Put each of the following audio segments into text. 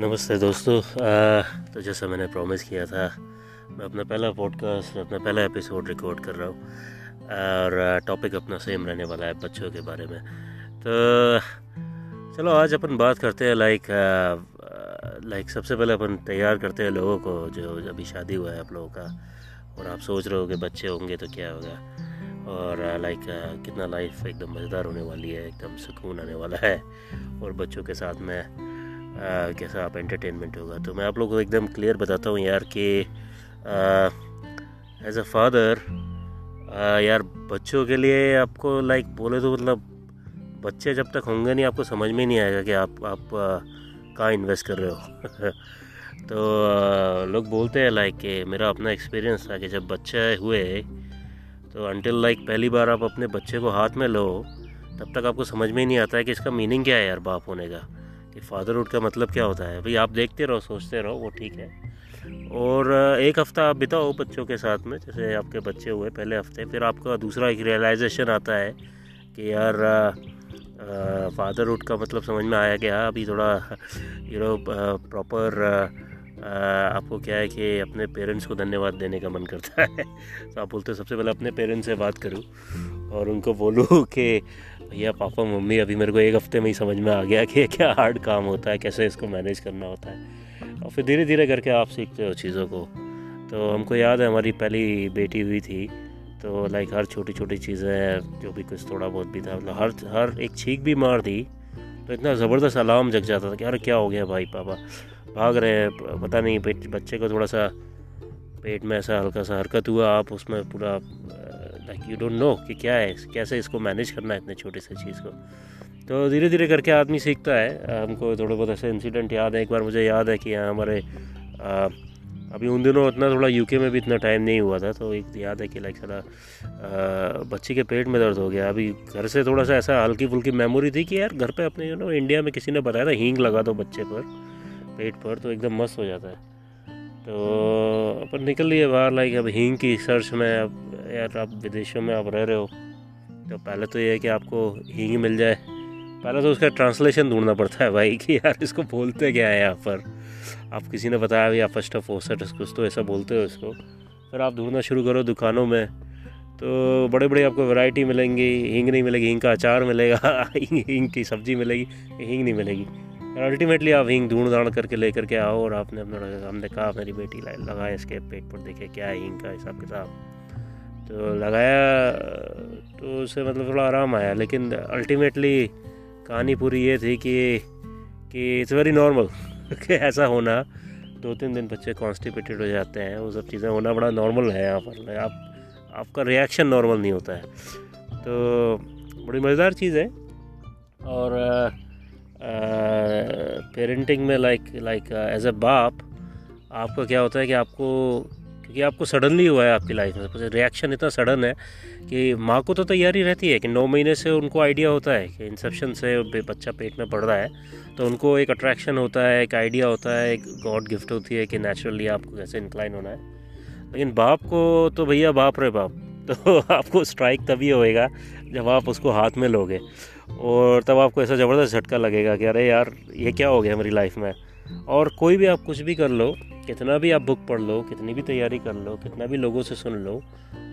नमस्ते दोस्तों। तो जैसा मैंने प्रॉमिस किया था, मैं अपना पहला पॉडकास्ट, अपना पहला एपिसोड रिकॉर्ड कर रहा हूँ और टॉपिक अपना सेम रहने वाला है, बच्चों के बारे में। तो चलो आज अपन बात करते हैं। लाइक सबसे पहले अपन तैयार करते हैं लोगों को, जो अभी शादी हुआ है आप लोगों का और आप सोच रहे हो कि बच्चे होंगे तो क्या होगा, और लाइक कितना लाइफ एकदम मज़ेदार होने वाली है, एकदम सुकून आने वाला है और बच्चों के साथ में कैसा आप एंटरटेनमेंट होगा। तो मैं आप लोगों को एकदम क्लियर बताता हूँ यार कि एज अ फादर यार बच्चों के लिए आपको लाइक बोले तो मतलब बच्चे जब तक होंगे नहीं आपको समझ में नहीं आएगा कि आप कहाँ इन्वेस्ट कर रहे हो। तो लोग बोलते हैं लाइक कि मेरा अपना एक्सपीरियंस था कि जब बच्चे हुए तो अनटिल लाइक पहली बार आप अपने बच्चे को हाथ में लो तब तक आपको समझ में नहीं आता है कि इसका मीनिंग क्या है यार, बाप होने का, फादरहुड का मतलब क्या होता है। भाई आप देखते रहो, सोचते रहो, वो ठीक है। और एक हफ़्ता आप बिताओ बच्चों के साथ में, जैसे आपके बच्चे हुए पहले हफ्ते, फिर आपका दूसरा एक रियलाइजेशन आता है कि यार फादरहुड का मतलब समझ में आया कि हाँ अभी थोड़ा प्रॉपर आपको क्या है कि अपने पेरेंट्स को धन्यवाद देने का मन करता है। तो आप बोलते हो सबसे पहले अपने पेरेंट्स से बात करूँ और उनको बोलूँ कि भैया पापा मम्मी अभी मेरे को एक हफ्ते में ही समझ में आ गया कि क्या हार्ड काम होता है, कैसे इसको मैनेज करना होता है। और फिर धीरे धीरे करके आप सीखते हो चीज़ों को। तो हमको याद है हमारी पहली बेटी हुई थी तो लाइक हर छोटी छोटी चीज़ें जो भी कुछ थोड़ा बहुत भी था, मतलब हर एक छींक भी मार दी तो इतना ज़बरदस्त अलार्म जग जाता था कि यार क्या हो गया भाई, पापा भाग रहे हैं, पता नहीं बच्चे को थोड़ा सा पेट में ऐसा हल्का सा हरकत हुआ, आप उसमें पूरा लाइक यू डोंट नो कि क्या है, कैसे इसको मैनेज करना है इतने छोटे से चीज़ को। तो धीरे धीरे करके आदमी सीखता है। हमको थोड़े बहुत ऐसे इंसिडेंट याद है। एक बार मुझे याद है कि यहाँ हमारे अभी उन दिनों इतना थोड़ा यूके में भी इतना टाइम नहीं हुआ था, तो एक याद है कि लाइक सारा बच्ची के पेट में दर्द हो गया। अभी घर से थोड़ा सा ऐसा हल्की फुल्की मेमोरी थी कि यार घर पे अपने इंडिया में किसी ने बताया था हींग लगा दो बच्चे पर, पेट पर, तो एकदम मस्त हो जाता है। तो अपन निकल लिए बाहर लाइक अब हींग की सर्च में। अब यार आप विदेशों में आप रह रहे हो तो पहले तो ये है कि आपको हींग मिल जाए, पहले तो उसका ट्रांसलेशन ढूंढना पड़ता है भाई कि यार इसको बोलते क्या है यहाँ पर। आप किसी ने बताया भैया फर्स्ट ऑफ ओसट कुछ तो ऐसा बोलते हो इसको, फिर आप ढूंढना शुरू करो दुकानों में तो बड़े बड़े आपको वैरायटी मिलेंगी। हींग नहीं मिलेगी, हींग का अचार मिलेगा, हींग की सब्ज़ी मिलेगी, हींग नहीं मिलेगी। अल्टीमेटली आप हींग ढूंढ दाड़ करके लेकर के आओ और आपने हमने कहा मेरी बेटी लगाए इसके पेट पर, देखे क्या है हींग का हिसाब किताब, तो लगाया तो उससे मतलब थोड़ा आराम आया। लेकिन अल्टीमेटली कहानी पूरी ये थी कि इट्स वेरी नॉर्मल कि ऐसा होना, 2-3 दिन बच्चे कॉन्स्टिपेटेड हो जाते हैं, वो सब चीज़ें होना बड़ा नॉर्मल है यहाँ पर। आपका रिएक्शन नॉर्मल नहीं होता है तो बड़ी मज़ेदार चीज़ है। और पेरेंटिंग में लाइक एज अ बाप आपका क्या होता है कि क्योंकि आपको सडनली हुआ है आपकी लाइफ में, रिएक्शन इतना सडन है कि माँ को तो तैयारी रहती है कि 9 महीने से उनको आइडिया होता है कि इंसेप्शन से बच्चा पेट में पड़ रहा है, तो उनको एक अट्रैक्शन होता है, एक आइडिया होता है, एक गॉड गिफ्ट होती है कि नेचुरली आपको कैसे इंक्लाइन होना है। लेकिन बाप को तो भैया बाप रे बाप, तो आपको स्ट्राइक तभी होएगा जब आप उसको हाथ में लोगे और तब आपको ऐसा ज़बरदस्त झटका लगेगा कि अरे यार ये क्या हो गया मेरी लाइफ में। और कोई भी आप कुछ भी कर लो, कितना भी आप बुक पढ़ लो, कितनी भी तैयारी कर लो, कितना भी लोगों से सुन लो,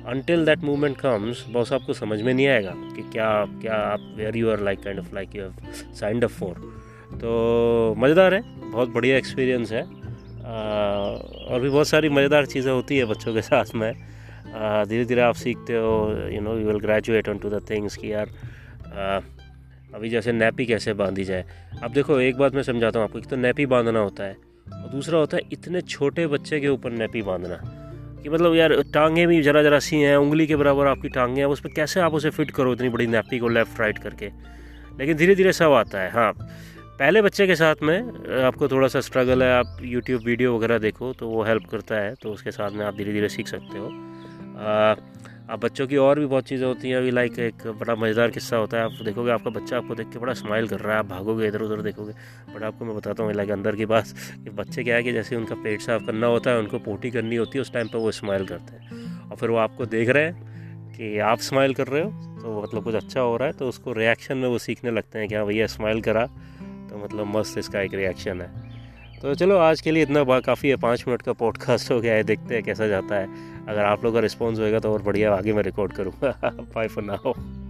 until that moment comes boss आपको समझ में नहीं आएगा कि क्या आप where you are like kind of like you have signed up for. तो मज़ेदार है, बहुत बढ़िया एक्सपीरियंस है। और भी बहुत सारी मज़ेदार चीज़ें होती है बच्चों के साथ में। धीरे धीरे आप सीखते हो, you will graduate on to the things कि यार अभी जैसे नैपी कैसे बांधी जाए। अब देखो एक बात मैं समझाता हूँ आपको, एक तो नैपी बांधना होता है और दूसरा होता है इतने छोटे बच्चे के ऊपर नैपी बांधना कि मतलब यार टांगें भी ज़रा ज़रा सी हैं, उंगली के बराबर आपकी टांगें हैं, उस पर कैसे आप उसे फिट करो इतनी बड़ी नैपी को लेफ़्ट राइट करके। लेकिन धीरे धीरे सब आता है। हाँ पहले बच्चे के साथ में आपको थोड़ा सा स्ट्रगल है, आप यूट्यूब वीडियो वगैरह देखो तो वो हेल्प करता है, तो उसके साथ में आप धीरे धीरे सीख सकते हो। आप बच्चों की और भी बहुत चीज़ें होती हैं। अभी लाइक एक बड़ा मज़ेदार किस्सा होता है, आप देखोगे आपका बच्चा आपको देख के बड़ा स्माइल कर रहा है, आप भागोगे इधर उधर देखोगे, बट आपको मैं बताता हूँ लाइक अंदर की बात कि बच्चे क्या है कि जैसे उनका पेट साफ करना होता है, उनको पोटी करनी होती है, उस टाइम पर वो स्माइल करते हैं और फिर वो आपको देख रहे हैं कि आप स्माइल कर रहे हो तो मतलब कुछ अच्छा हो रहा है, तो उसको रिएक्शन में वो सीखने लगते हैं कि हाँ भैया स्माइल करा तो मतलब मस्त इसका एक रिएक्शन है। तो चलो आज के लिए इतना काफ़ी है, 5 मिनट का पॉडकास्ट हो गया है, देखते हैं कैसा जाता है। अगर आप लोग का रिस्पॉन्स होएगा तो और बढ़िया आगे मैं रिकॉर्ड करूँगा। Bye for now.